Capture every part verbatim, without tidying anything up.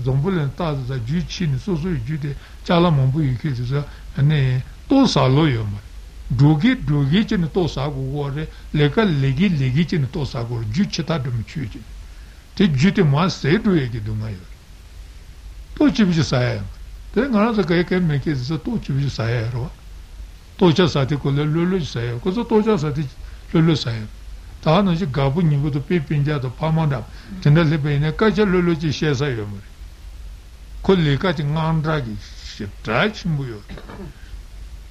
zombule ta za ju chi ni so so ju de chala mombu yiki za ne to sa lo yo ma dogi dogi che ne to sa go gore leka legi legi che ne to sa go ju che ta dum chu ji te ju te ma se do ye dunga yo to chi bi sa ya te ngana so ke ke me ke so to chi bi sa ya ro to cha sa te ko le lo sa ya ko so to cha sa te lo sa ya तानो जी गाबु निबु तो पे पिंजा तो पामादा जनरल पे ने काचे लोलोची शेसा योमरे कोली काचे गांडरा की ट्राच मुयो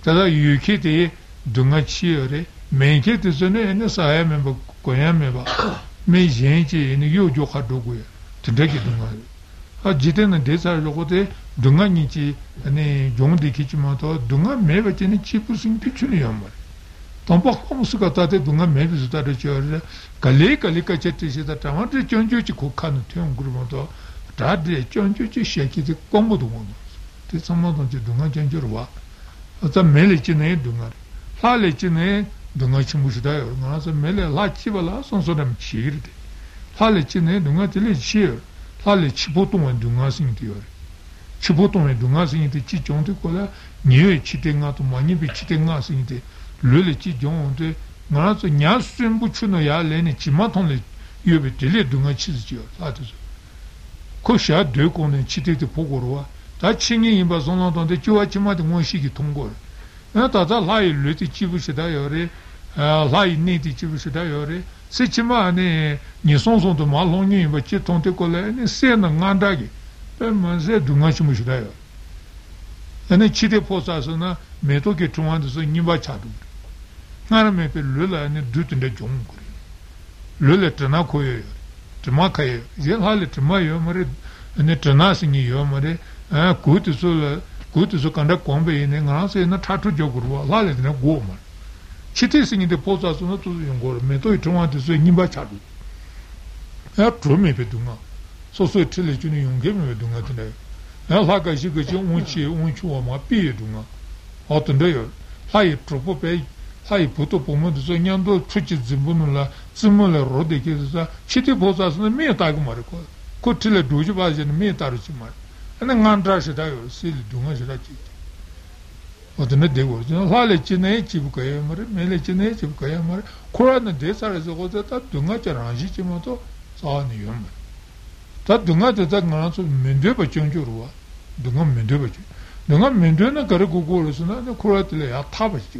तदा युकी ते दुंगा छियोरे मेके ते सने ने साया में कोया में बा मे जेंचे ने यो जो खाडो गोया तदे की दुंगा आ जिते ने देसा लोगोते दुंगा नीचे ने जोंदे किचमा तो दुंगा मेबचे ने चिपुसिन पिचुनी योमरे tampoco musu katate dunga mebisu tare chore kale kale kachete sita tamate chonjuchi kokanu tyon grumoto tadre chonjuchi shekite kombo dunga te samodo je dunga chonjurwa ata melechi ne dunga halechi ne dunga chimushida yo naza mele lachi bala sonsodam chirde halechi ne dunga tele chir halechi botomo dunga sintiyor chibotome dunga sinti chi chonte kola niye chitenga to mani be chitenga sinti luleci jonde ngarazo nyasum buchuno ya leni chimatonle yobe dele dunga chizjo satus kosha de konen chitete pogorwa ta chingi imba zonodonde chiwa chimade monshigi tongor na ta za lai leti chibushida yore lai neti chibushida yore se chimane nisonson de malongi imba chetonte kolene sena ngandagi pe manze dunga chimushida yore ane chite posasana metoke chumandso nimba chadu 나름에 빌룰라 네 두튼데 종고 룰레트나 고여 드마카에 제할레 드마요 머리 네 드나스니 요 머리 아 고트솔 고트솔 간다 콤베 네 나세 나 타투 조고로 할레네 고마 치티스니데 포자스노 투용 고르 메토이 드마데스 님바 차루 아 드메 베둥아 소소 틀레 주니 용게메 베둥아 드네 아 하가시 그치 운치 운치오마 비둥아 어떤데요 하이 프로포베 하이 보통 보면 저 년도 추지 진분을 진물을 로데기서 시티 보자스는 메타고 말고 코틀에 도지 바지는 메타르지 말. 근데 간다시다요. 실 동아시다지. 어떤데 되고. 할래치네 집고에 말 메래치네 집고에 말 코라는 대사에서 거기다 동아자라지 좀도 사니요. 다 동아자다 나서 면대 버정주로 와. 동안 면대 버지. 동안 면대는 가르고 고르스나 코라틀에 야 타버지.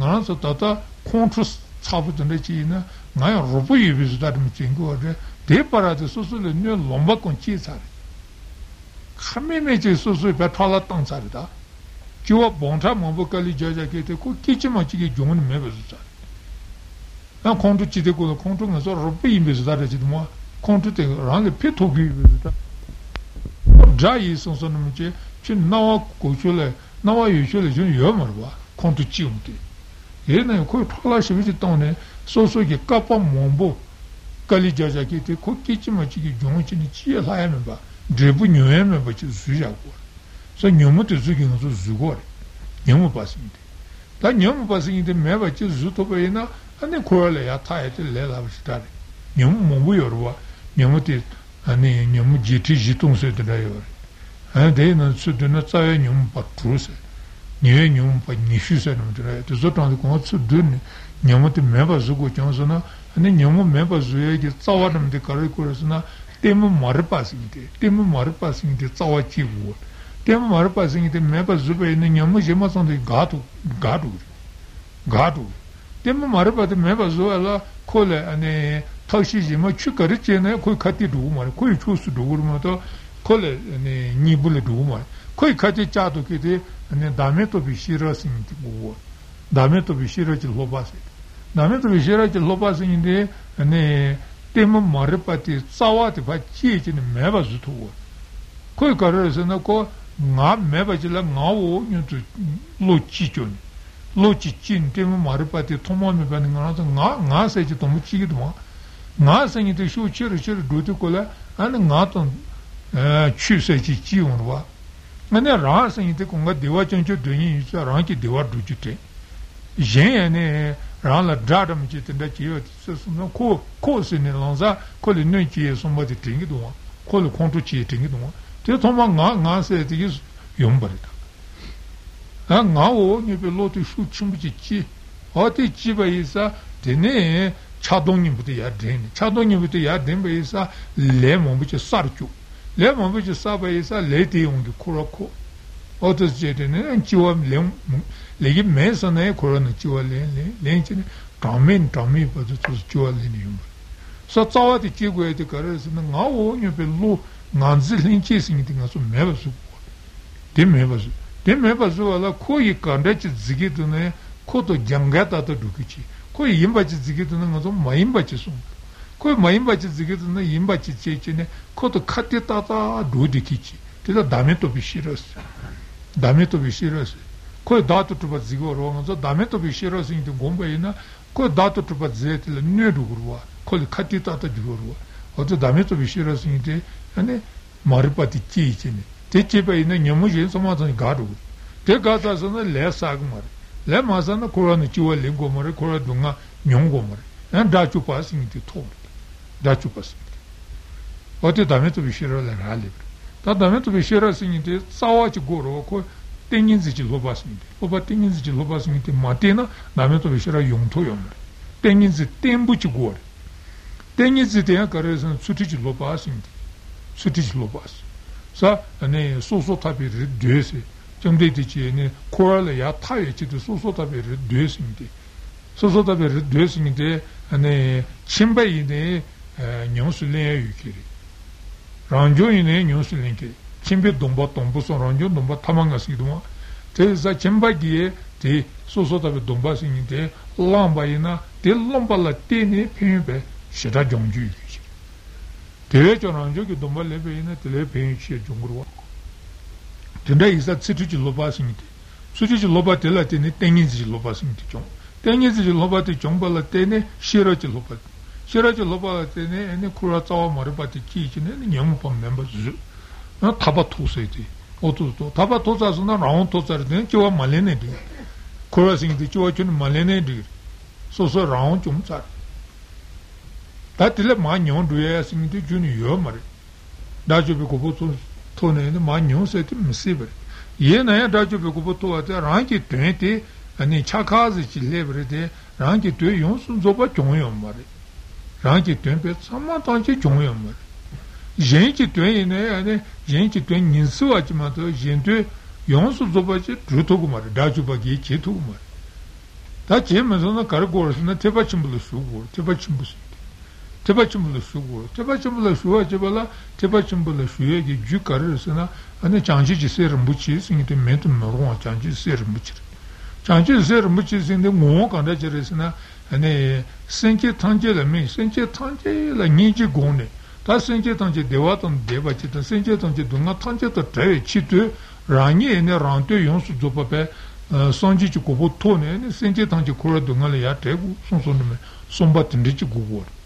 나서 다다 콘트스 차부던데 지나 나야 로부이 비즈다름 친구한테 대파라도 소소를 뇌 롬바콘 치사 카메메지 소소에 배탈라 땅살이다 기와 본타 몸부까지 저자게도 꼭 끼치마치게 좋은 매버스다 나 콘트 치데고 콘트에서 로부이 비즈다르지 뭐 콘트에 랑게 피토기 비즈다 자이 소소는지 친나와 고출에 나와 유출에 좀 여머와 콘트 치운데 얘는 거의 팔라시비지 동네 소소기 까빠 몸보 깔리자자기 때 거기 있지만 지기 용진이 지에 하야면 봐. 드부 녀야면 봐. 수야고. so nyumu te zuki nga so zugore nyumu pasingi te ta nyumu pasingi te meba chi zutope ina ane koya le ya tae te le la bishitare nyumu mumbu yorwa nyumu te ane nyumu jiti jitung se te da yore ane te ina su te na tsaya nyumu pa tru se nye nyumu pa nishu se na te da yore te zotan te konga tsu duni nyumu te meba zuko chon so na ane nyumu meba zuye ki tsawa nam te kare kore so na temu marpa singi te temu marpa singi te tsawa chi buwa temo marpa singi te mepa zupe ina nyamu shema santo gatu, gatu, gatu. Temo marpa te mepa zupe ala kole ane tashi shema chukari che na koi kati dugu mara, koi chusu dugu mara, kole ane nibule dugu mara. Koi kati chato ki te ane dame tobi shira singi te guwa, dame tobi shira che loba singi. Dame tobi shira che loba singi te ane temo marpa te tsawa te pa chie che ne mepa zuto guwa. Koi kare se na ko nga meba jila nga wo nyutu lo chi choni lo chi chi ntemu maripati tomo meba ni nga nasa nga nga se chi tomu chi kituma nga se nyi te shu chiri chiri dhoti kola ane nga ton chi se chi chi unruwa ane ra se nyi te konga dewa chancho dhonyi nyi sa rangi dewa dhuchi te jen ane ra la dhadam chi tenda chi yo ko ko se ne lanza ko le nyo chi ye somba te tingi dhuma ko le konto chi ye tingi dhuma te toma nga nga se te yis yombari ta nga wo nyebe lo te shu chimbuchi chi o te chi ba yisa tene chadongi mbuti ya dene chadongi mbuti ya dene ba yisa le mombuchi sar kyu le mombuchi sar ba yisa le te yongi kura ko o te je tene chiwa le ki me sanaye kura na chiwa le le le chene tamen tamen pa tu chiwa le ni yombari sa tsawa te chi goya te kare sena nga wo nyebe lo nganzi linchi singi tinga su meba su te meba su te meba su wala koi kanda chi zigi tu ne koto gyanga tata duki chi koi imba chi zigi tu ne nga su ma imba chi su koi ma imba chi zigi tu ne imba chi che chi ne koto kati tata dodi ki chi teta dame tobi shirasi dame tobi shirasi koi dato trupa zigi warwa nga su dame tobi shirasi ingi gomba ina koi dato trupa zeti la nye dukurwa koi kati tata dukurwa oto dame tobi shirasi ingi te ane maripati chi ichini te chi pa ina nyamu shini samasani gado te gata sana le saag mara le masana korana chiwa le go mara korana dunga nyongo mara ane dachu pa singi te to dachu pa singi ote dame tobi shira le rali ta dame tobi shira singi te tsawa chi goro ko tenginzi chi loba singi te loba tenginzi chi loba singi te matena dame tobi shira yongto yomara tenginzi tenbu chi gore tenginzi tena kare sana tsuti chi loba singi te sutici lopas sa ane soso tabi ri due se jangde ti chi ane kora le ya taye chi te soso tabi ri due singde soso tabi ri due singde ane chimba ine nyong su len ya yu kiri ranjo ine nyong su len kiri chimbe domba tombo son ranjo domba tamanga sikiduma te sa chimba giye te soso tabi domba singde lamba ina te lamba la te ne penbe shida jongju yu kiri tewe cho ranjo ki domba lebe ina tele penyu chiye jungurwa tenda isa tsitu chi loba singi te tsitu chi loba tela tene tenginzi chi loba singi te chong tenginzi chi loba te chong bala tene shira chi loba shira chi loba tene ene kura tsawa maripa te chi chi ne nyamu pa memba zu na taba tosa ite oto to taba tosa suna raon tosa rite chiwa malene digir kura singi te chiwa chuni malene digir soso raon chum tsar tātila mā nyōng duyāyā sīngi tu juni yō mara dāchūpi kupu tō nē mā nyōng sēti mīsī bara yē nāyā dāchūpi kupu tō wātā rāngi tuyān tē chākāzi chī lē bara tē rāngi tuyā yōng sūn zōpa chōng yōng mara rāngi tuyān pē sāma tāngi chōng yōng mara yēn chī tuyān yēn yēn chī tuyān nīnsi wāchī mā tō yēn tuyā yōng sūn zōpa chī rū tō gu mara dāchūpa kī chī tō gu mara tā chī mā sō na kar gōr sō na tepa chimbulu sū gōr tepa chimbulu sū tepa chimbala suwa, tepa chimbala suwa chibala, tepa chimbala suwa ki ju karirasana, ane chanchi chi se rinpoche singi te mentu marunga chanchi se rinpoche. Chanchi se rinpoche singi te ngon kanda chirasana, ane senche tangche la me, senche tangche la nyenche gongde, ta senche tangche dewa tang deba chita, senche tangche dunga tangche ta trawe chi tu, rangi ene rangte yonsu zopa pe, sanchi chi kubo to ne, ane senche tangche kura dunga le ya tregu, son son me, somba tende chi guguwa.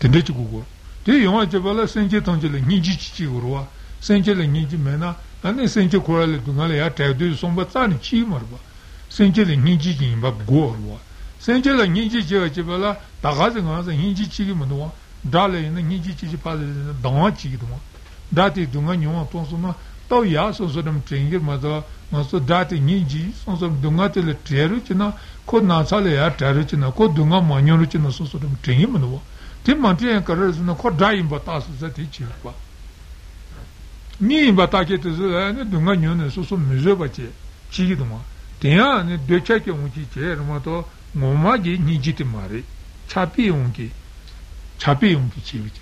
Tende chi gugur. Te yunga jebala senche tangche le niji chi chi urwa. Senche le niji mena Anne senche quelle tu nale a te do somba tani chimarba. Senche de niji jimba gorwa. Senche la niji jebala tagaze ngaza niji chigimno dale na niji chi pa da chigidmo. Dati dunga nyon tonsuma to ya so sodam chengir mada maso dati niji sonso dunga tele teru china ko na sale ya teru china ko dunga manyoru china so sodam chengimno. Timantien karasuna ko daim batas zati chirpa. Ni batake to zane dunga nyone so so meje bache chigidmo. Tian ne deche ke unchi chermo to ngoma ji niji timare. Chapi unki. Chapi unki chivich.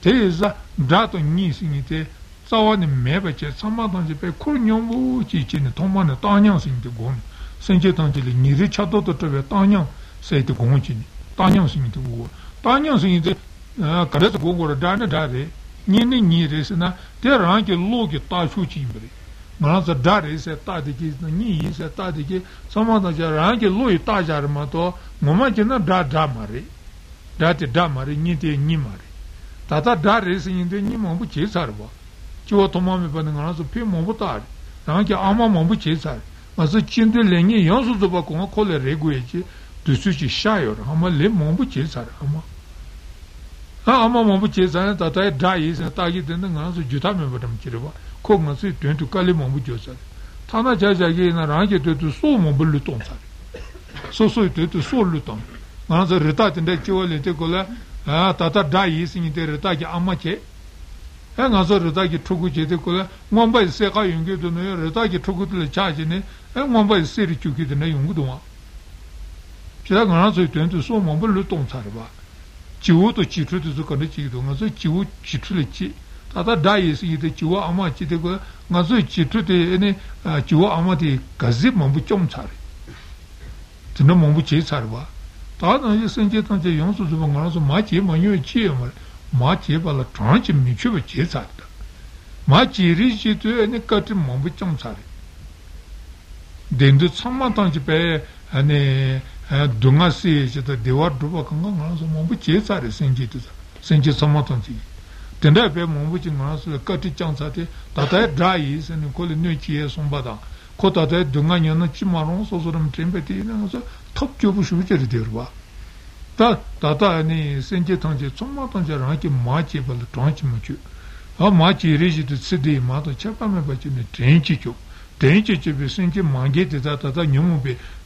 Teza dato ni sinite sawani mebache samadanje pe kurnyombu chi chi ne tomane tanyang sinte gon. Senje tanjeli ni richato to tebe tanyang site gonchi. Tanyang sinte wo. Tanyang sinte kadet gongora dane dare. Nini niri se na te rangi logi ta shu chimbri. Maranza dare se tati ki, nini se tati ki, samanta ja rangi logi ta jarima to, mama jina da da mari. Dati da mari, niti ni mari. Tata dare se niti ni mambu che sarva. Chiwa tomami pa nangananza pi mambu tari. Rangi ama mambu che sari. Masa chinti lengi yansu zuba konga kole reguye chi, dusu chi shayor, ama le mambu che sari, ama. हाँ अम्मा माँबु चेसाने ताताये डाई से ताकि देने गाना सो जुता में बटम चिरवा को गांसी ट्वेंटी कले माँबु जोसर थाना जा जाके ना रांचे तो तो सो माँबु लुटों सारे सो सो तो तो सो लुटों गाना सो रिता तिंडे चिवले ते कोला हाँ ताता डाई से निते रिता के अम्मा चे हाँ गाना सो रिता के ठुकु चेते कोला माँबाई से का युंगे तो नहीं रिता के ठुकु तो ले चाचे ने हाँ माँबाई से रिचुकी तो नहीं युंगु दुआ चिरा गाना सो तो सो माँबु लुटों सारे बा Chivu to chitru tu su kanda chikido, nga su chivu chitru le chi. Tata dayi si yite chivu ama chi te kula, nga su chitru te ene chivu ama te gazi mambu chom tsari. Tena mambu che tsari ba. Tata nga sanche tanche yonsu suba nga su ma che ma nyo che ya mara. Ma che pala tranche mi chuba che tsari da. Ma che ri chi tu ene katri mambu chom tsari. Dendu tsamma tanche pe ane dunga si chita dewa dhruva kanga ngana su mambu che sari senji tisa, senji samatan si. Tendai pe mambu chi ngana su kati chang sati tataya dhayi sani koli nyo chiye sombata. Ko tataya dunga nyana chi marong so suram tenpe ti ina ngana tap chobu shubhachari dhirwa. Tataya ni senji tangche samatan cha rangi maa che pala tranchi machu. Ha maa che reji tu siddhi maa to chapame bachi ni tenchi chobu. Tenche chebe senche mange te tata tata nyomu pe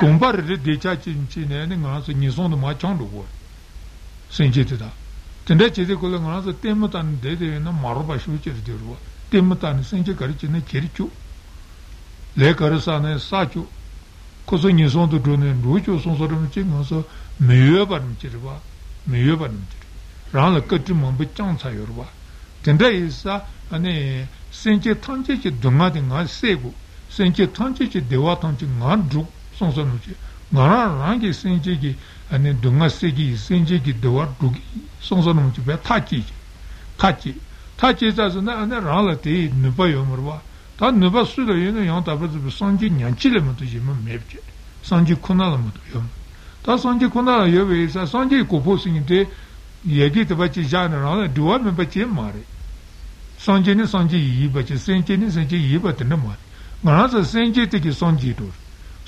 Gompa rire decha chi chi nene ngana se nison do maa chang do go. Senche te da. Tenda che te kola ngana se tenma tani de dewe na maro pa shivu che diyo rwa. Tenma tani senche kari chi ne cheri chu. Le kari sa ne sa chu. Koso nison do do ne ru chu son so rame che ngana se meyo pa rame che rwa. Meyo pa rame che rwa. Rana katri mambi chang sa yo rwa. Tenda isa senche tangche che dunga de ngana se go. Senche tanche che dewa tanche ngan dhru sansa nuche. Ngana rangi senche ki dunga seki senche ki dewa dhru sansa nuche pe tachi che. Tachi. Tachi zase ane rangla te nupa yomarwa. Ta nupa suda yonu yang tabar zubi sanji nyanchi le mato yema mebche. Sanji kuna le mato yoma. Ta sanji kuna le yobe isa sanji kopo singi te yegi te bache jane rangla dewa me bache mare. Sanji ni sanji yi bache, senche ni senche yi bache ne mare. Ngānāsa sēnjē teki sāngjē tōr,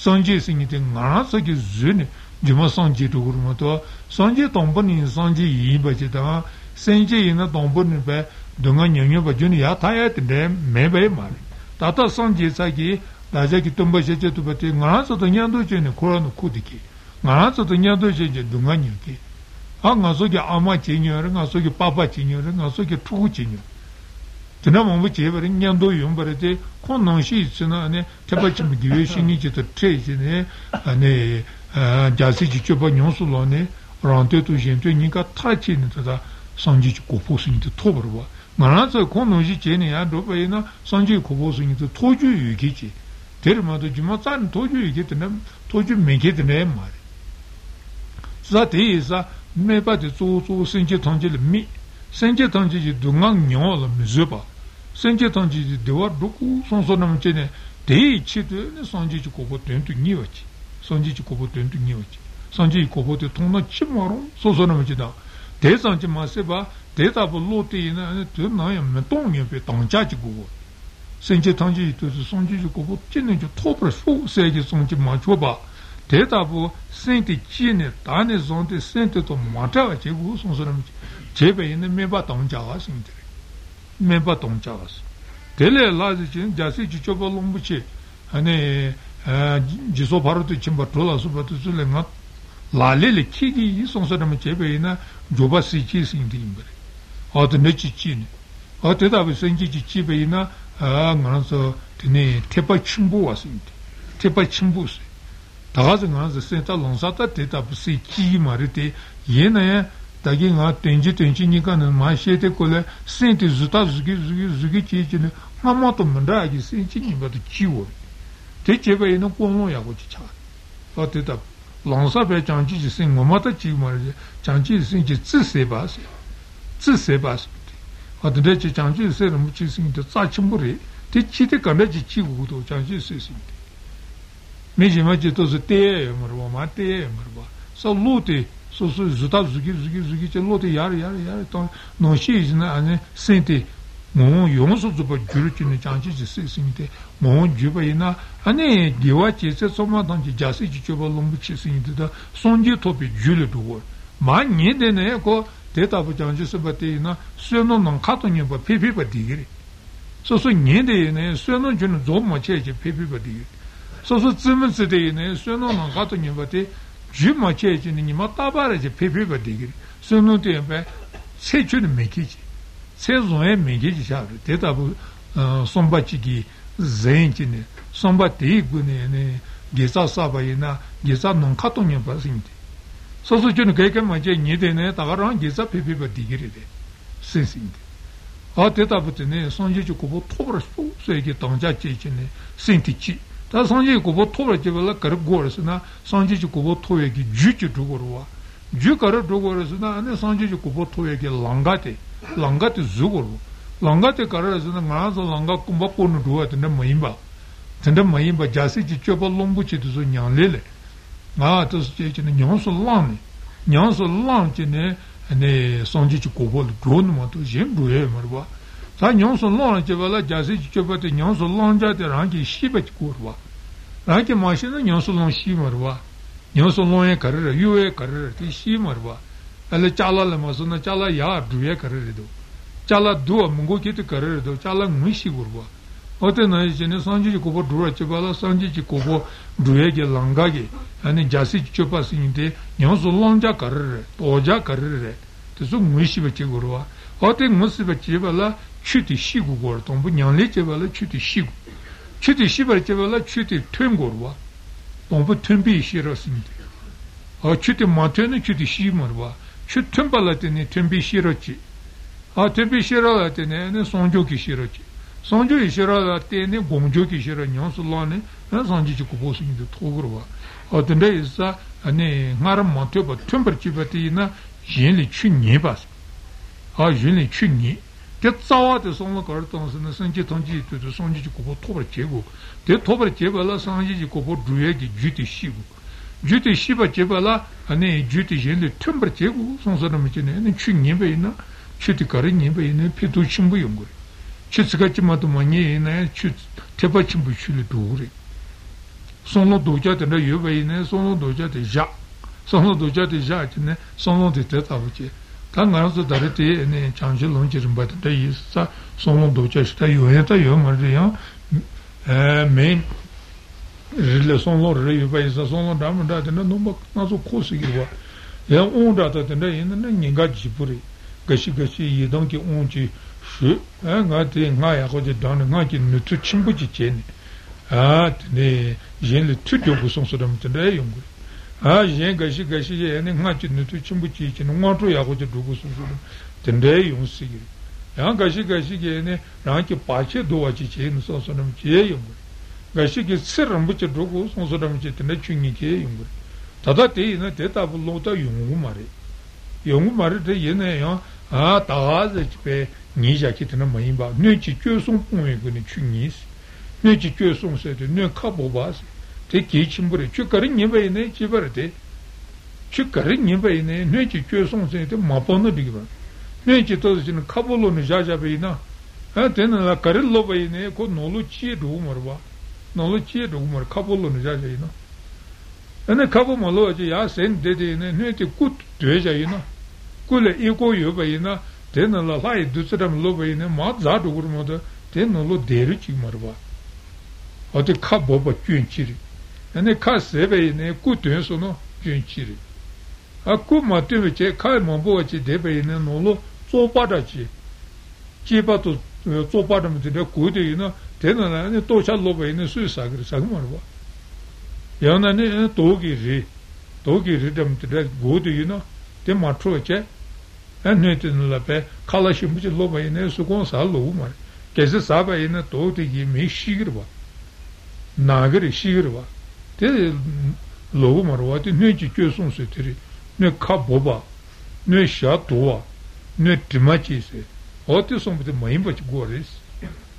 sāngjē sēngi te ngānāsa ki zūni jima sāngjē tōkur mātō, sāngjē tōmpa nī sāngjē yī bācī tā, sēngjē yīna tōmpa nī bā dōngā nyōngyō bā jōni yā tāyā tindē mē bāi mārī. Tātā sāngjē sā ki, dājā ki tōmpa shēchē tō bātē, ngānāsa tō nyāndō chē nī kōrā nō kūdī ki, ngānāsa tō nyāndō chē chē dōngā nyō ki, ā ngā sō ki āmā chē nyō rā, ngā sō ki pāpā chē nyō rā, ngā sō ki tūku chē nyō. Tina mambu chebari nyando yombari te kon nangshi itsina tepa chimi giwe shingi chita tre chine jasi chi choba nyonsu lo rante tu shen tu nika tachi nita sanji chi gopo singi te tobarwa Maranza Konoji Chene Yadopaina Sanji Kobosu into Toju Yukichi. Termado Jimatan Toju Yukitinem, Toju Mikitine Mari. Zati is a Mebati Tozu Senji Tanjil Mi, Senji Tanji Dungang Nyola Mizuba, Senji Tanji Dewa Duku, Sonsonam Chene, Dei Chit, Sanji Kobotin to Nivachi, Sanji Kobotin to Nivachi, Sanji Kobotin Tona Chimaro, Sonsonamida. Desanji Maseba, Data Loti in a Tunayam Metongi, Tanjago. Senji Tanji to the Sonji Kobotin to Topper Fu, said Sonji Machuba. Data Saint Chine, Tanis on the Saint to Mata, Chebu Sonsoram, Chebe in the Mebaton Javas. Mebaton Javas. Tele Lazicin, Jasi Chichova Lombuche, and a Jisoparo to Chimbatola Subatusulangat. La Lele Chigi is on Sadam Chebeina, Jobasi Chis in Timber, or the Nechichin, or the Senji Chibeina, Granza Tene, Tepa Chimboas in Tepa Chimbus. Tazan the Santa Lonsata, Teta Siki Marite, Yene, Taginga, Tenji, Tenjinikan, and Machete Cole, Saint Zutas Zugichi, Mamoto Mandagi, Saint Chini, but the Chivo. Techeva in a Ponoya, which child. Or Teta. Lansa pe chanchi ji sing mamata chi marje chanchi sing ji tse bas tse bas adde ji chanchi se rum chi sing de sa chi muri ti chi de kan ji chi gu do chanchi se sing me ji ma ji to zte marwa mate marwa saluti su su zuta zugi zugi zugi che lote yar yar yar ton non chi ji na ne senti mon yon su zu ba juru chi ne chanchi ji se sing de mon ju ba ina Ani diwa che se soma danji jasi ji choba lombu chi singi da sonji topi jule dugo ma ni de ne ko te ta bu janji se bati na sueno non kato ni ba pepe ba digiri so so ni de ne sueno jun zo ma che che pepe ba digiri so so zim se de ne sueno non kato ni ba te ju ma che che ni ma ta ba re che pepe ba digiri sueno de ba se jun me ki se zo e me ki sha te ta bu somba chi gi zenti ne somba tegu ne gesa saba ina gesa non katonye basinti soso junu keke maje nide ne tagaran gesa pepe ba digiri de sensinti a teta butene sonje ju kubo tobra su sege tanja chechine senti chi ta sonje kubo tobra jebala kar gorsna sonje ju kubo toye gi juchu dugorwa ju kar dugorsna ne sonje ju kubo toye gi langate langate zugorwa langate karasna ngazo langa kumba ponu duat ne maimba tende maimba jasi ji choba lombu chi tu nyanlele ma to che che nyonso lan nyonso lan che ne ne sonji chi kobo dron ma to jembu e marwa ta nyonso lan che bala jasi ji choba te nyonso lan ja te rangi shiba chi kurwa rangi ma shi ne nyonso lan shi marwa nyonso lan e karre yu e karre ti shi marwa ale chala le ma so na chala ya duye karre do chala duwa mungo kiti karre do chala mushi kurwa ote na je ne sanji ko dura chebala sanji ko duege langage ani jasi chopa sinte nyonso lonja karre toja karre tesu muishi bechi gorwa ote musi bechi bala chuti shigu gorton bu nyanle chebala chuti shigu chuti shiber chebala chuti tön gorwa onbu tönbi shiro sinte a chuti matene chuti shimorwa chu tönbala tene tönbi shirochi a tönbi shiro tene ne sonjo ki shirochi Sanju Ishira Tene Gongjo Kishira Nyansulane, and Sanji Kubosu in the Togurwa. Or the day is a Naram Montoba Tumper Chibatina, Jenly Chinibas. Ah, Jenly Chini. Get Sawa the Soma Cartons and the Sanji Tonji to the Sanji Kubo Tober Chego. The Tober Chebala Sanji Kubo Druegi Juti Shibu. Juti Shiba Chebala, and a Juti Jenly Tumper Chego, Sansanamichin, and Chinibina, Chiticarinibina, Pitu Chimbuyunguri. Chitsikachi matumani in a chit tepachimbuchili duri. Sono doja de yuva in a sono doja de ja. Sono doja de ja in a sono de tetavuci. Tanganzo darete and a changelonjim by the day is sono doja yueta yumaria. Main relation lord reva is a sono damada and a number naso cosigua. Their own data the day in the Ningajipuri. Gashigashi, you don't get onji. Su, nga te nga ya ko je dan nga ki nutu chimbu ji chen. Ah, ne jen le tu jo bu son so dam te dai yong. Ah, jen ga shi ga shi ye ne nga ki nutu chimbu ji chen. Nga to ya ko je du bu son so dam te dai yong si. yang gashi gashi ge ne ranki pache doa chi che ne son sonam che yungur gashi ge sirram bu che dogo son sonam che ne chungi che yungur tada te ne te ta bullo ta yungu mare yungu mare te ye ne ya a ta az pe ni ja ki te ne mai ba ne chi che son pon ye ne chungis ne chi che son se te ne ka bo ba te ki chim bure chu karin ne be ne chi bare te chu karin ne be ne ne chi che son se te ma pon ne bi ba Neci tozicin kabulunu jajabeyna, ha tenen la karillo beyne ko nolu chi dumur ba, nolu chi dumur kabulunu jajeyna. Ene kabumalo aje ya sen dediğine neci kut döjeyna, kule iko yobeyna tenen la hay düsrem lobeyne mat za durmadı, tenolu deri çıkmır ba. Hadi kaboba günçiri. Ene kasebeyne kutun sonu günçiri. Aku matüve che kay mambo che debeyne nolu 소바다지 지바도 소바다면 되게 고대이나 되는 또 잘로가 있는 수사그리 상관없어. 연안에 도기지 도기지 좀 되게 고대이나 때 맞춰게 안내는 라페 칼라시 무지 로가 있는 수건살로 말. 계속 사바에 있는 도기지 미시그르 봐. 나그리 시그르 봐. 데 로고 말와도 뇌지 교송스들이 뇌 카보바 뇌 샤도와 ne timachi se ote somte maimba gores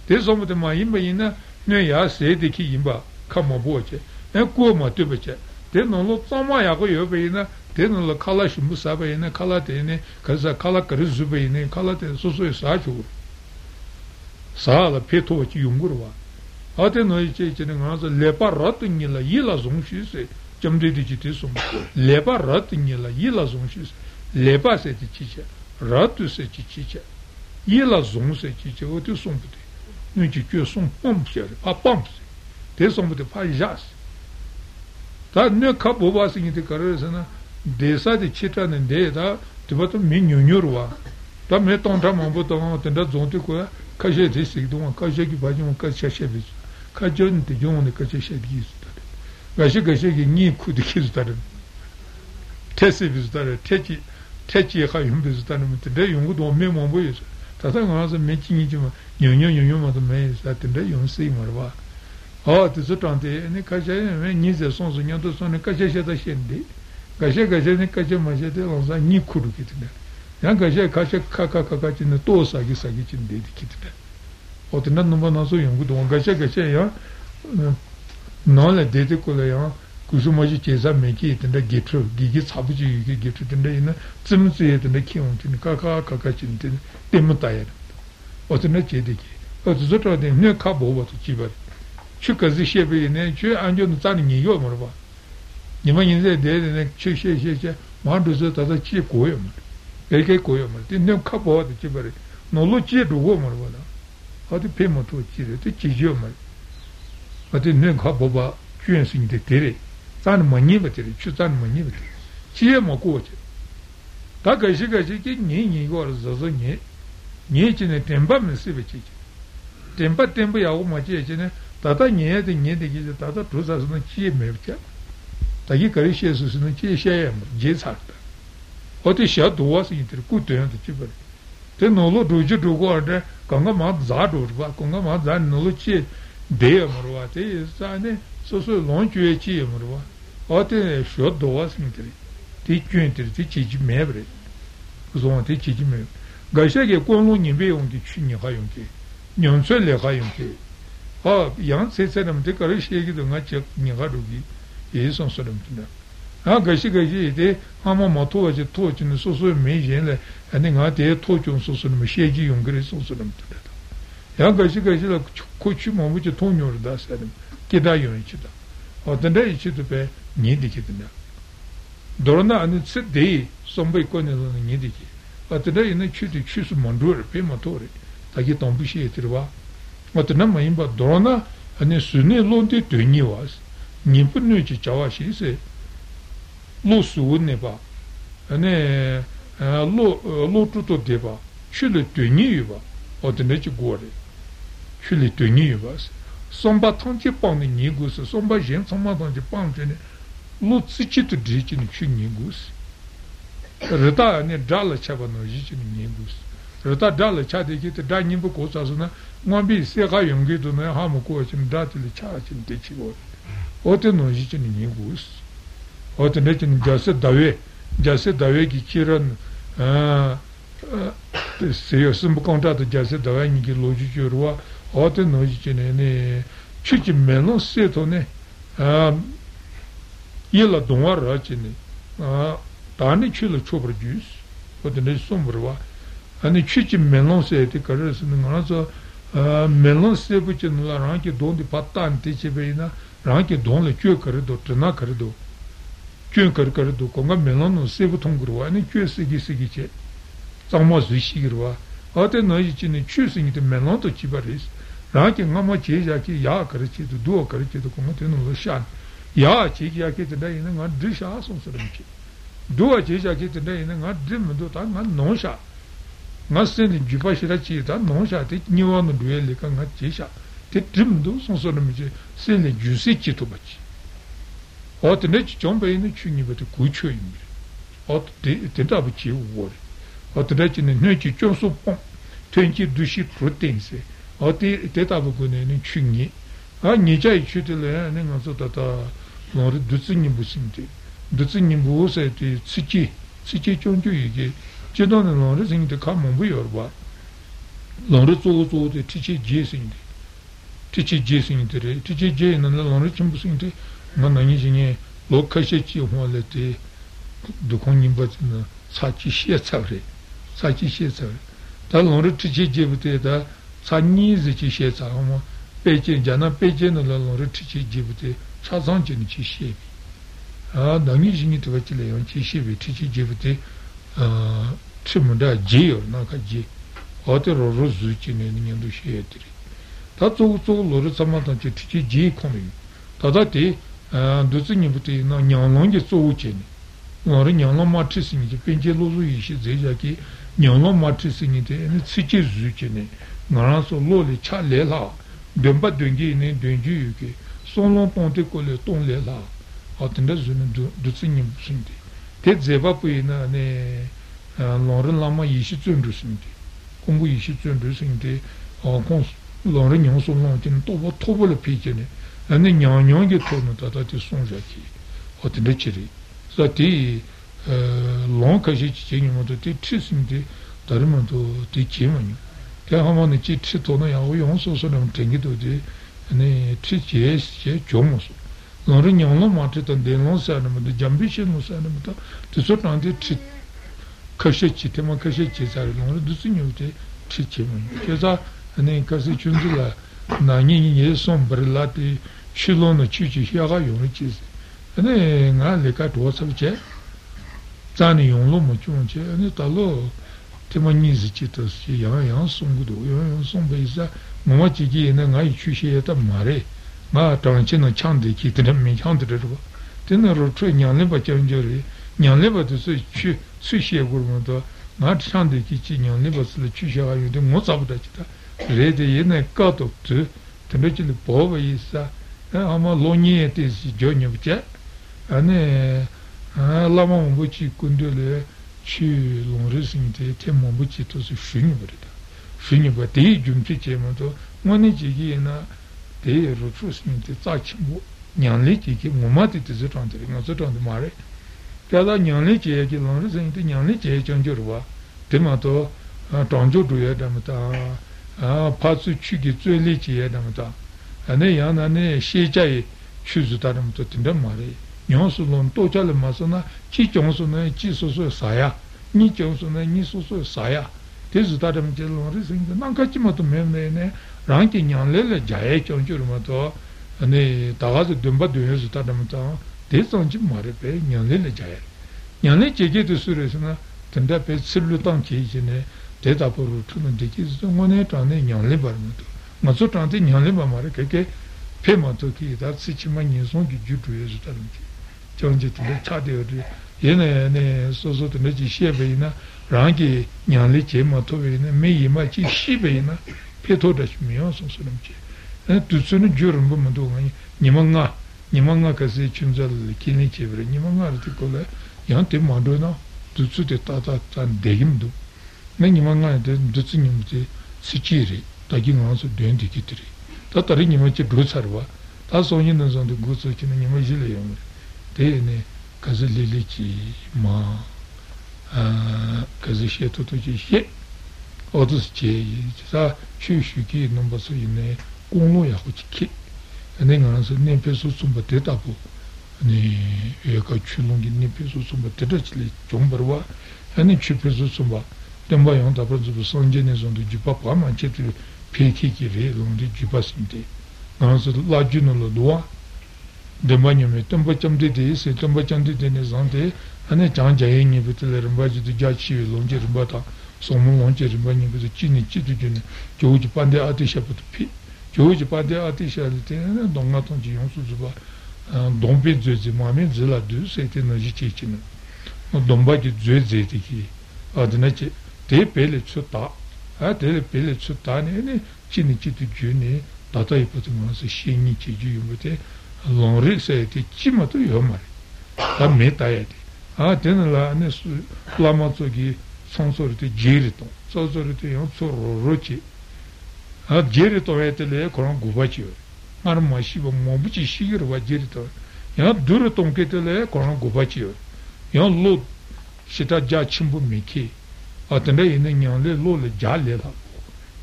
te somte maimba ina ne ya se de ki imba kamaboche e koma tubeche te no lo tsama ya go yobe ina te no lo kala shimu saba ina kala te ne kaza kala krizu be ina kala te susu sa chu sa la peto chi yungurwa ate no ichi chi ne ngazo lepa rat ngila yila zongshi se jamde de chi te som lepa rat ngila yila zongshi lepa se de chi cha Ratu se chichicha, yela zon se chichicha, ote sompute, nunchi kyo son pompsere, pa pompse, te sompute pa jas. Ta ne kapo basi ngite kararese na, desa de chitra nende, ta tibato mi nyonyurwa, ta me tonta mambu tanga, tenda zonte koya, kaje de sikdoma, kaje ki bajimu, kaje shebizu, kaje nite yonne, kaje shebizu tare, gashi gashi ki nyi kudikizu tare, tesi bizu tare, teki, teci ha yumbiz tanım de yungu do memon boyuz tata ngaz mekin gicim yonyo yonyo madım me zaten de yonsi marwa ha de zotante ne kaje me nize son zonyo do son kaje şeda şendi kaje kaje ne kaje majede onza ni kuru gitine ya kaje kaje kaka kaka çin to sagi sagi çin dedi gitine otinden numara nazo yungu do kaje kaje ya nole dedi kula ya kusumaji cheza meki tende getro gigi sabuji gigi getro tende ina tsimtsi tende kiyon tende kaka kaka tende demutaya otuna chedeki otuzotra de ne kabo watu chibar chukazi shebe ne chu anjo nutani ni yomorwa nima yinde de ne chu she she she manduzo tata chi koyom erke koyom ne kabo watu chibar nolu chi dugo morwa hadi pemoto chire te chijyo mar hadi ne kabo ba kyun sing de tere tan mani bateri chu tan mani bateri chi ma ko che ta ga shi ga shi ki ni ni gor zo zo ni ni chi ne temba me se be chi temba temba ya o ma chi ne ta ta ni de ni de gi ta ta tu sa so chi me che ta gi kari she su no chi she je sa ta o ti sha do wa si ter ku te an chi ba te no lo do ju do go de ka nga ma za do ba ka nga ma za no lo chi de ma ro ate sa ne sosu lonjuye chi yamurwa ate shod doas mitri ti kyentri ti chi mebre zon ti chi mebre gaisha ge konlu nimbe yonki chi ni ha yonki nyonse le ha yonki ha yan se senam de kare she gi dunga che ni ha rugi e son sonam tinda ha gaisha ge ji de hama mato aje to chi ni sosu me jenle ani nga de to chun sosu me she gi yongre sosunam tinda ya gaisha ge ji la kochu mo bu to nyor da selam keda yön içi de. O da ne içi de be, niydi ki de ne? Doruna anıtsı değil, sombayı koyduğunu niydi ki. O da ne yine çüldü, çüsü mandurur, peymatorur. Ta ki tam bu şey yetir var. O da ne mayın var, doruna hani sünni londu dönü var. Nimpun nöçü çava şeyse, lo suğun ne var. Hani lo tutu de var. Şöyle dönü var. O da ne ki gore. Şöyle dönü var. Somba tanti pang nigus, somba jen somba tanti pang chene, lu tsi chitu dhi chene chu nigus. Rita ne dhala chaba no ji chene nigus. Rata dalla chadiki te danyimbo kosasuna, mambi sega yungidu na hamuko chim datili chachin techigo. Ote no jichin ningus. Ote netin jase dawe, jase dawe ki kiran ah se io sono contato jase dawe ngi logici ruwa, ote no jichin ne chichi meno seto ne ah ila donwa rachini ah tani chilo chobra jus, ote ne somruwa. Ani chichi melon se ti carres nganzo melon se bucin la ranki don di patta antici beina ranki don le kyu kar do tna kar do kyu kar kar do konga melon se butun gru ani kyu se gi se gi che tamos vishi gru ate no ji ni kyu se ni melon to ci baris ranki ngamo che ja ki ya kar che do do kar che do konga te no shan ya chi ya ki te dai na drisha son se rinchi do che ja ki te dai na drim do ta na no sha Nasceni Jupashira Chita, non shati, Niwan dueli can a chisha, te trimdo, son sonomici, seni Jusici tubaci. Ot nec chombe in chinibet cuccio imbi. Ot tetabici uori. Ot recin in neci chonso pom, twenty dushi protense. Ot tetabugune in chini. A nica e chutile an engasotata, non ducinibusinti. Ducinibuseti, cici, cici chonjuigi. Chidone longre singde ka mumbu yorba. Longre tsogo tsogo de tichi je singde. Tichi je singde re. Tichi je nana longre chimbu singde. Nga nangi jingi lo kashe chi huwa le te dukong nyingba zina sachi shie tsavre. Sachi shie tsavre. Ta longre tichi je bute da sa nyi zichi shie tsavama. Peche jana peche nana longre tichi je bute cha zang jini chi shie bi. A nangi jingi tuwa chile yon chi shie bi tichi je bute Trimunda Gio, Naka G. Otero Rosucin in the theatre. That's also Lord Samatanchi G coming. Tadati, Dusinibut, no Nyanong Souchin. Nor Nyanong Matricing, the Pinjelo Ishi, Zaki, Nyanong Matricing it, and it's Sichi Zucini. Noranso Loli Chalela, Dumba Dungi in Dungiuki, Solon Ponte Coleton Lela, Ottendasun Dusinibusindi. Tezeva puina ne longren lama yishi tsundrusinde kongu yishi tsundrusinde kon longren yonso longten tobo tobo le pijene ane nyang nyang ge tonu tata te sonja ki otne chiri sati long kaji chijeni moto te trisinde darima to te chimanyo te hama ne chi tri tonu yao yonso sonam tengi do de ane tri che che chomoso longren nyang lama tritan de lonsa anamata jambishen lonsa anamata te sotan de tri Kashechi, tema kashechi zari longre dusinyo te chichi mani. Kesa ane kasi chunzila nani ye sombri lati shilono chichi hiaga yonu chizi. Ane nga leka tuwasab che, zani yonlo mochon che, ane talo tema nizi chitas che yang yang songudo, yang yang songba isa mama chiki ene nga ichushi eta mare, nga tangche na chande ki tena mi chande rwa. Tena rotwe nyanle bacha njore, nyanle bacha se chu, Sushi Gurmundo, not Shandy Kitchen, Nibus, the Chisha, you do Mozabdachita, Rede in a cut of two, the little Bova is a Loniet is Johnny of Jet, and a Lamon which Kundule, Chu Lonrising the Temon which it was a Shinibrita. Shinibati, Jum Pichemoto, Moniji in a day retrusing the Tachimbo, Yanliki, Momati is it on the Ringoset on the Mare. Tala nyangli cheye ki longri zingti nyangli cheye chanchorwa. Tima to tangcho tuye damata, patsu chuki tsueli cheye damata. Ane yang nane shechayi shuzu taramata tinda marayi. Nyangsu long tochali masana chi chongsu na chi soso saya, ni chongsu na ni soso saya. Tezu taramata longri zingti nankachimato memne rangi nyangli le jaye chanchorwa to tagazi dumba duyezu taramata. Desanji mare pe nyanle le jaya. Nyanle cheke tu suresana tanda pe tsirlutan keji ne deda poru tunu deki zito ngone tante nyanle barmato. Maso tante nyanle barmare keke pe mato ki ita tsichima nyeson ki jutu yezu taranji. Chanji tanda chade ori. Yene soso tanda chi shebe ina rangi nyanle che mato be ina me yima chi shibe ina pe todashi miyan son suramche. Tutsunu jorumbu mato gani nima nga. Nimanga kasi chunzal kini chevre, nimanga arti kola, yang te mando na, tutsu te tata tan degimdu. Ādi te pēle tsūtā, ā te pēle tsūtā nē chīni chīti jū nē tātā ipati ngā sā shēngi chī jū yu mō te lōng rī sā yate chī mā tu yō mā rī, tā mē tā yate. Ā tēnā lā nē lāma tsō ki sāng sō rī te jē rī tōng, sā sō rī te yōng tsō rō rō chī. Ā jē rī tō yate lē korāng gubā chī yō rī, ngā rā mā shī bā mō bū chī shī rī bā jē rī tō yā shita ja chimbu miki, atanda ina nyangle lo le ja le la,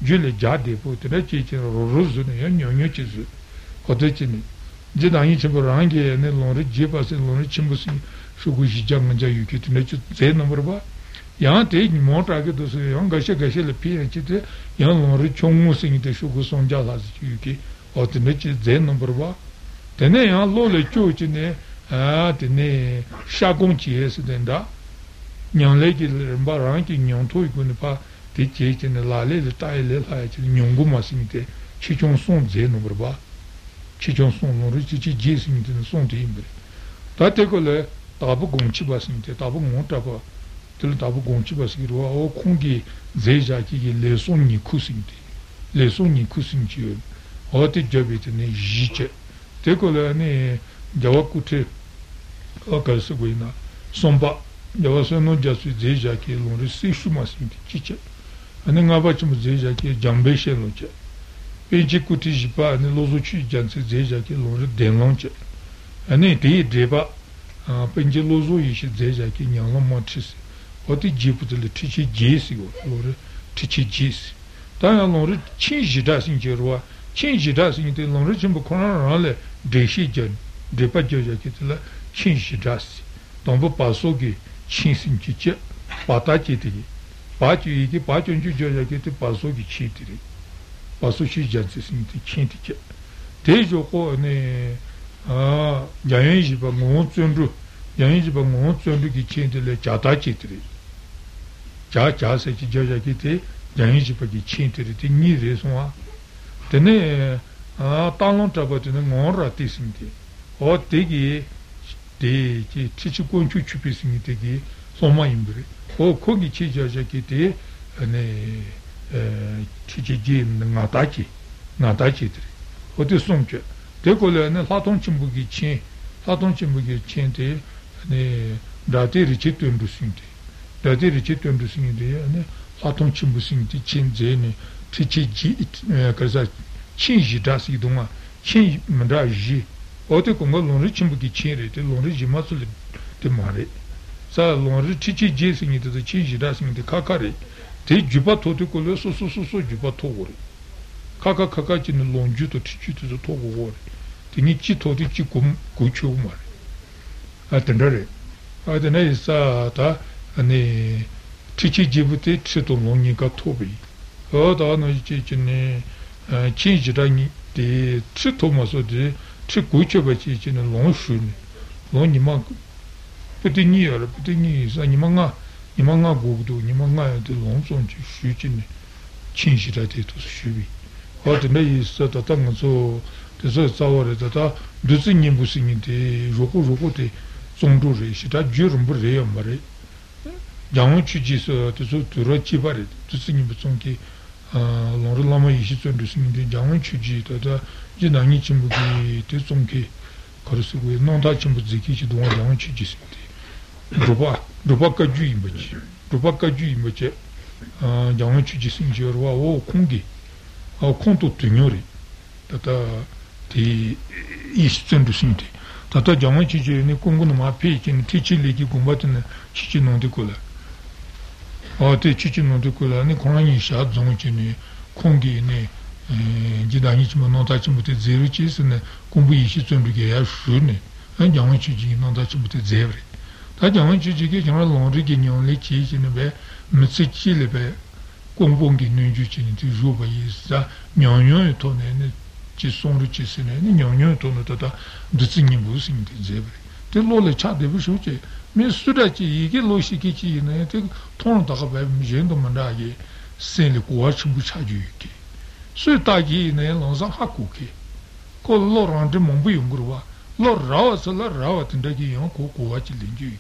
ju le ja depo, atanda chi chi ruru zu ne, ya nyonyo chi zu, koto chi ne, jidangi chimbu rangi ya ne longri jepa se longri chimbu si, shuku shija manja yuki, atanda chi zay nambar ba, ya te mota ke dosu, ya gashe gashe le pi ya chi te, ya longri chongu singi te shuku sonja la si yuki, atanda chi zay nambar ba, tene ya lo le cho chi ne, a tene shakong chi he se tenda, nyang le ki rinpa rang ki nyang toi kuni pa te che che ne la le le tae le la ya che nyang gu ma singi te chi chong song ze nombar ba chi chong song nori chi chi je singi te song te imbari ta te ko le tabu gong chi ba singi te tabu ngong taba te le tabu gong chi ba singi rwa o kong ki ze ja ki ki le song ni ku singi te le song ni ku singi chi yo o te jabe te ne ji che te ko le ne jawa ku te o ka se goi na song ba yawa se no jasui zeja ke longri si shuma singi chi che ane nga bachimu zeja ke jambe she lo che peji kuti jipa ane lozo chi jansi zeja ke longri denlong che ane dee dreba penji lozo ishi zeja ke nyangla ma tisi oti jiputili tichi jesi go longri tichi jesi tanya longri chin jida singi rwa chin jida singi te longri chimbo koran rana le deshi jan drepa jaja ke tila chin jida si tangpo paso ki qin sin chi che, pata chi tiri, pachi iki, pachi unchu joja ki te paso ki chi tiri, paso chi jansi sin ti qin ti che. Te joko yanyan jiba ngon tsundru, yanyan jiba ngon tsundru ki qin tiri jata chi tiri, ja ja se chi joja ki te yanyan jiba ki qin tiri, ti nyi re sonwa. Tene talon traba tene ngon ra ti sin ti, o te ki te chi chi chi kuon chu chu pi singi te ki soma imbri o kogi chi ja ja ki te chi chi ji nga ta chi nga ta chi tiri o te som che te ko le la tong chimbu ki chen la tong chimbu ki chen te da te ri chi tuendu singi te da te ri chi tuendu singi te la tong chimbu singi te chen ze ne chi chi ji karisa chin ji da si dunga chin mda ji ote konga longri chimbuki chin re, te longri jima suli te ma re. Sa longri chi chi je singi te, chi jira singi te kaka re, te juba to te kolo su su su su juba to go re. Kaka kaka chi ni longju to ti chi to to go go re. Te ni chi to te chi gu chi u ma re. A tenda re. A tenda e sa ta, ane, chi chi jibu te chi to longi ka to bi. O ta no chi chi ni, chi jira ni te chi to ma so de, chi gu che bachi chi ne long shu ne, long nima puti nyi yara, puti nyi sa nima nga, nima nga gu du, nima nga ya te long song chi shu chi ne, chin shi ra te to shu bi. A tanda yi sa tata nga so, te sa sawa re tata, duzi nyimbu singi te, roku roku te song du re, shi ta ju rumbu re ya ma re, jangon chi chi sa, te so tura chi ba re, duzi nyimbu song ki, longri lama yi shi song du singi te, jangon chi chi tata, jidangi chimbu ki te tsongki karisi kuya, nanda chimbu ziki chi duwa yang chi jisimdi. Rupa, rupa ka ju imba chi, rupa ka ju imba chi, jangan cuci sinjir wa o kungi au konto tunyori tata ti istendu sinti tata jangan cuci ni kungu no mapi kin tici leki gumbatin cici nondi kula au te cici nondi kula ni konani sha zongi ni kungi ni jidani chimo nonta chimo te zero chis ne kumbu ishi tendu ge ya shune an jangan cuci nonta chimo te zero ta jangan cuci ge jangan longri ge nyonle cici ne be mitsiki le be 공봉기 눈주치는 주로 있어 녀녀의 돈에는 지송으로 지스는 녀녀의 돈에다 늦은 무슨 제비 들로를 찾대고 쇼지 메스라지 이게 로시기지네 돈다가 배면도 만나게 생리 고아치 부차주기 수다기네 론상 하쿠키 콜로란데 몸부용그와 로라와서 로라와든데기 용고 고아치 린주기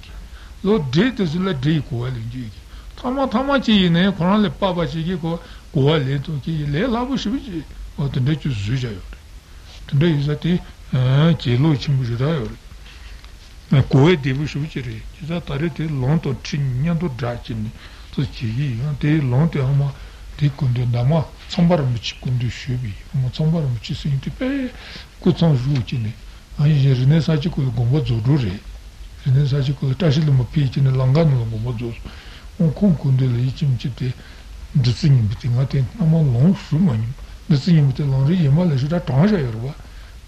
로 데드슬라 데고아 린주기 타마 타마지네 코란레 빠바지기고 고알레도기 레라부시비지 어떤데 주주자요. 근데 이제티 아 제로 친구주다요. 나 고에 데부시비지 이제 다르데 론토 친년도 다치니 또 지기 한테 론토 아마 데군데 나마 선바름 미치군데 쉬비 뭐 선바름 미치스인데 빼 고천 주지네 아니 저네 사지고 공부 조르레 저네 사지고 다실로 뭐 피치는 랑간으로 뭐 조르 un concunde le chimchite de sinibiti ngate amon long shumani de sinibiti lonri yema le juda tanja yorwa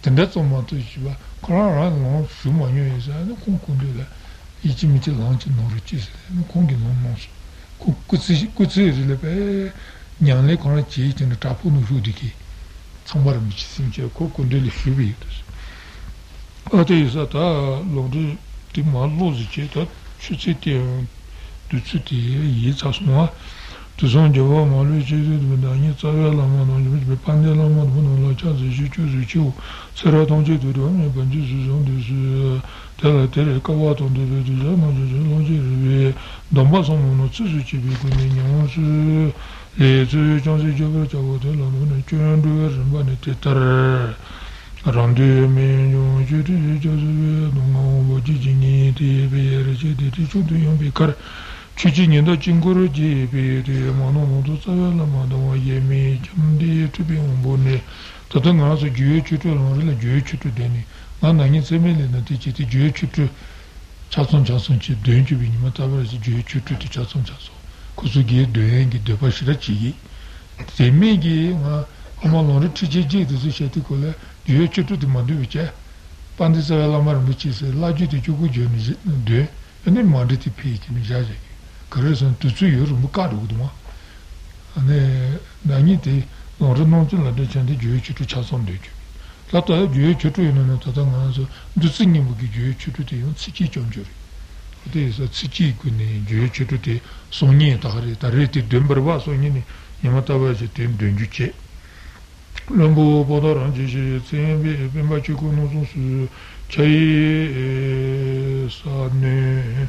tenda tsoma to shiba kora long shumani isa de concunde le ichimiti lonchi nori chis no kongi no mos ku kutsi kutsi le be nyanle kora chi tin tapu no judiki tsombar mi simche concunde le shibi ate isa ta lonri ti malozi che ta chiti 이 자수와 두손 저와 말리지도 다니 자라라만 오늘 반대라만 오늘 자주 주주주 서로 동지들은 번지 주종들 달아들 까와던들 주자만 주종들 넘바선으로 주주집이 군이냐스 예주 정지적으로 저거들로는 전도를 전반에 때따라 런데면 주주주 저주 너무 지진이 대비를 제대로 주도용 비가 추진년도 진고를 집에 모노모도 사람마도 예미 좀디 주변 보내 저든 가서 교회 추도를 교회 추도 되니 나는 세면에는 뒤치티 교회 추도 자손 자손치 된주비님은 따라서 교회 추도 자손 자손 고수기에 되는게 되버시라 지기 세미기 아마로를 추지지듯이 셔티콜에 교회 추도도 만들게 반드사람마를 미치세 라지도 주고 주는 데 근데 만드티 피기는 자제 그래서 두주여로 묶아두고도 안에 나니티 어른놈들한테 전에 교육주도 차선되죠. 나도 교육주도 있는 타당한서 두승님 무기 교육주도요. 특히 좀죠. 그래서 특히 군이 교육주도에 손이 다리 다리티 덤버와 손이니 이마타바지 템 던주체. 럼보 보다란 지지 템비 뱀바치고노스 차이 사네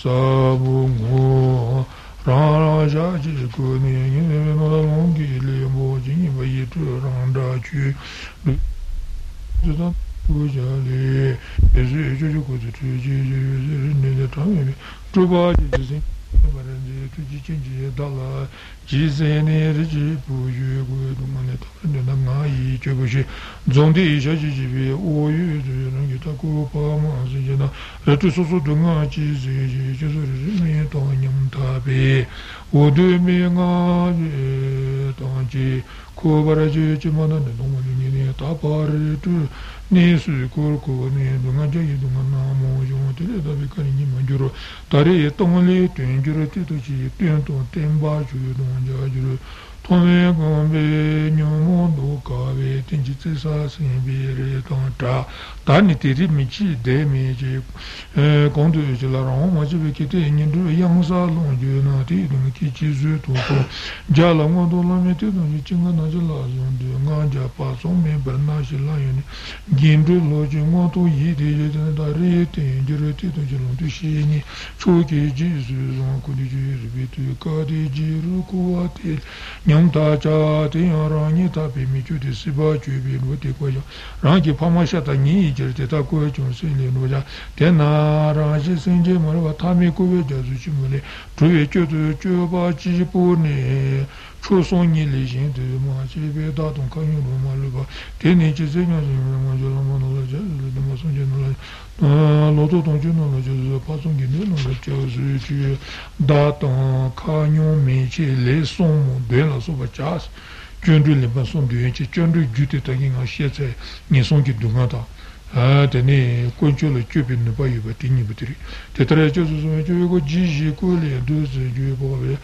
사봉호 라라자지군이 노랑길이 모진이 바이트랑다주 주다 부자리 에즈주주고주지지르네 타메 두바지지 바란데 주지진지 달라 지세네르지 부유고도만에 타는데 나이 저것이 존디 이셔지지비 오유주는 기타고 파마지나 레투소소 등아지지 저서르미 동념답이 오드미가 동지 고바라지지만은 동원이니 다바르트 니스 고르고니 동아지 동아나모 용들다비카니 만주로 다리 동원리 된주로 뜻이 된도 땜바주 동자주로 Tome gombe nyumo dukawe tinjitsi sasinbiri tonta Tani tiri michi de michi Kondu ujila rango majibi kiti nyindu yangsa longyu na ti dumi kichi zu tuto Jala nga dolami ti dumi chinga na jila zondu Nga japa somi barna shila yoni Gindu loji nga to yidi yedina dari eti injiri ti dumi lontu shini Choki jizu zanku di jiri bitu kadi jiru kuwa ti Nyamta cha tiyan rangi tabi michu di siba chubi nuti kwaja Rangi pamashata nyi jirti ta kuwa chonsi li nuja Tena rangi senje marwa tami kuwe jazu chimule Tuwe chudu chuba chibu ne Chosongi li shinti ma chibi datung kanyu luma lupa Teni chi se nyansi mima jala ma nula jazu lima sonje nula Loto tongchi nula jazu pasongi nula jazu chi Datung kanyu mechi le somu dela soba chas Chondru limpa son duyenche, chondru jute taki nga shetse nye sonki dunga ta Tene koncho la chupi nipa yupa tingi butiri Tetra che su sume chupi ko jiji ko le duzi juye po vile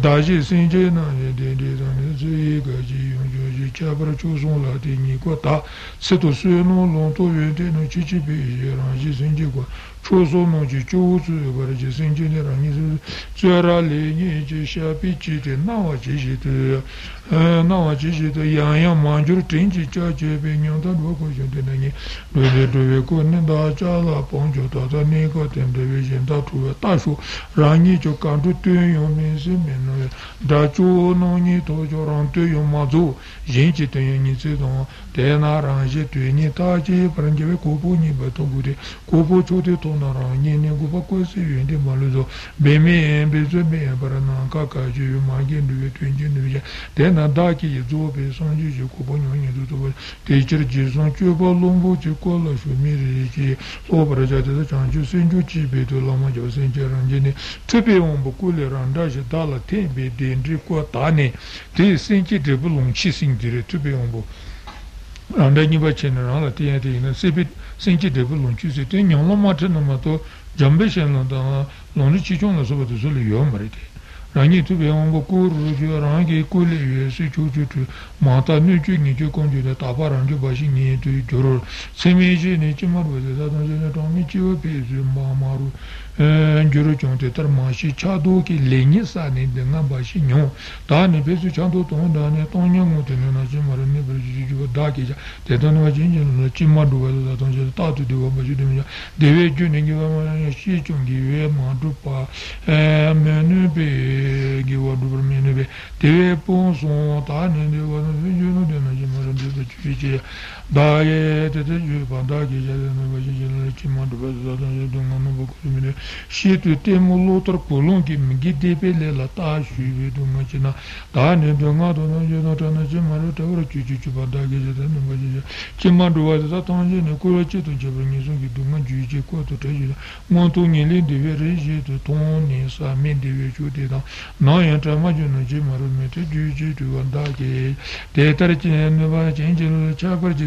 Daji senje na ye dende zane zi gaji yonjo je chabra cho son la tingi kwa ta Seto suye no lonto yente no chichi pe ye rangi senje kwa Choso no chi chou tsuyo bari chi senji ni rangi tsuyo tsuyo ra le nye chi shapi chi te nawa chi shi te nawa chi shi te yang yang manjur tenji cha che pe nyang ta dwa ko shen te nangi dwe dwe ko nenda cha la pangcho ta ta ne ka ten dwe shen ta tuwe ta shu rangi cho kandu ten yon min se min no da cho no nye to cho rang ten yon ma zo yin chi ten yon ni se don ten na rangi ten ni ta chi paranjewe kopo ni bato gude kopo cho te to Nye nye gupa kwe se yuen te malu zo Beme yen pe zwe me yen para na kaka je yu ma gen duwe tuen jen duwe Tena da ki yi zo pe san je je kupa nyo nye du tuwa Te chir je san kye pa lombo je kwa la shu mi re je So para jate da chan ju sen ju chi pe to lama jau sen je ran je ne Te pe ombo kule ran da je da la ten pe den re kwa ta ne Te sen je de pa long chi sing dire te pe ombo Randa nipa chen rana tiyan tiyan sepe senji debu lonchu se ten nyang lama tena mato jambe shen lantana lonri chichon la soba tu soli yuwa marite. Rangi tu pe hongo kuru ju rangi kuli yuwa se chu chu tu mata nu chu ngi chu kong ju da tapa rangi bashi ngi tu joror seme je ne chi marwa se satam se ne tongi chiwa pe su ma maru joro chong te tar ma shi cha do ki lengi sa ne denga bashi nyong ta ne pe su cha do tong da ne tong nyangu te ne na chi mara ne per ju ju da ki cha te ta nwa jen jen na chi ma duwa la tong se ta tu dewa bashi de mi cha dewe ju ne giwa ma ne shi chong gi we ma du pa me ne pe giwa du per me ne pe dewe pon son ta ne dewa na se ju no de na chi mara de pe chu chi da ye te te ju pa da ki cha de na bashi jen na chi ma duwa la tong se denga na baku de mi ne shi tu temo lotar polongi mingi depe le la ta shuwe du ma chi na ta ne du nga do na je na ta na chi ma ru ta ura chu chu chu pa da ge je ta na ma chi chi ma du wa ta tang je ne kura chi tu che pa ngi sung ki du ma ju je kwa tu ta je ta ngon tu ngi li dewe re je tu tong ni sa me dewe chu te ta na yan ta ma ju na chi ma ru me te ju je tu wa da ge te tar chi ne ne ba chen chi lu cha par chi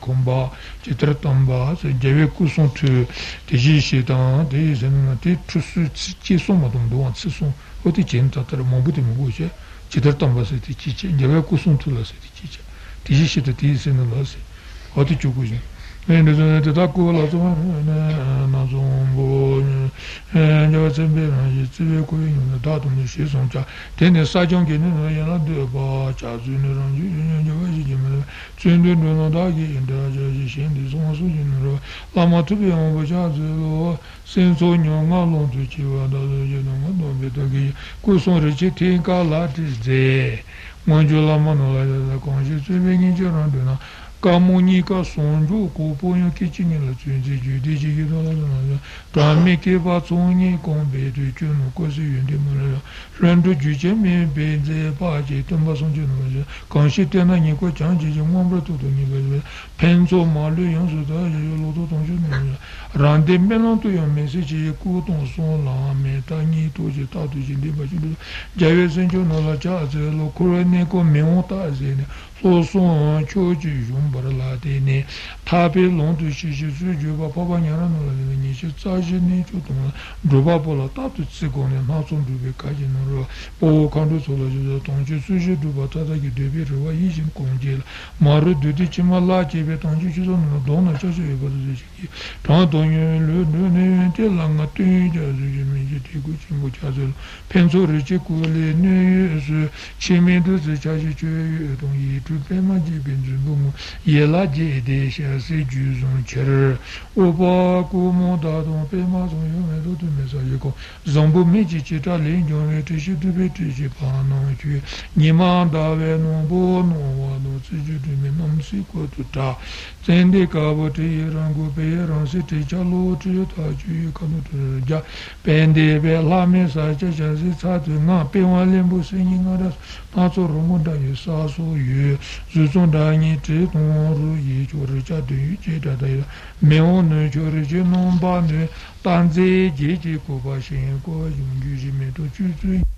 komba Che tra tamba se jewe ku son tu Te she she dang te se nuna te 추수 지소 모든 동안 추수 어디 진짜들 모두 모고지 지들던 것이 지지 이제 왜 구순 틀어서 지지 지지시도 뒤에는 것이 어디 주고지 내는 저한테 닦고 올라서 나좀 뭐 내가 준비한 집에 고인은 다도는 시선자 되는 사정기는 연락도 봐 자주는 주는 저기 지금 전전은 다기 인도저지 신도 송수진으로 라마투병 보자주로 센소녀가 론주지와도 저는 도베도기 고소르지 팅가라지제 먼저 라마노라다 공주 주민이 저런도나 Kamunika sonju kuponyo kicini la tsunzi judiji gidola la Brahmi kipa tsuni kombe tu chunu kosi yundi mula Rendu juche mi beze pache tumba sonju nula Kanshi tena niko chanji mwambra tuto niko Penzo malu yansu da loto tongshu nula Rande menantu yamesi chi kuton son la meta ni toji tatu jindi bachi Jave senju nula cha ze lo kura niko meonta ze ne Soson choji yun la dene tabe londu shishi sujuba papa nyara no la nishi tsaji ni chutun droba bola tatu tsigone nasun dube kaji no ro o kandu sola ju tonju suji duba tada gi debe ro yijin konjela maru dudi chima la jebe tonju chudon no dona chasu eba dudi ta donyo lu nu ne te langa te ja ju mi ji te gu chimbo chasu penso richi kule ne su chime du zi chaji chu yu dong yi tu pema ji bin zu mu Yela jede shasi juzun chir Oba kumo dadon pema zon yume dodo mesa yeko Zambu meji chita linjon we tishi dubi tishi panan chue Nima dawe non bo non wado tsiju dume namsi kotuta Zende kabo te yerangu pe yeransi te chalo tiyo ta chuye kano turja Pende be lame sa cha chansi tsatu nga penwa lembu sengi nga das Natso romo da yu saso yu Zuzon da nyi te tong Ruyi choricha duyu cheta daya Meo nu choricha nomba nu Tanze jeje koba shen ko yungyu jime to chu zui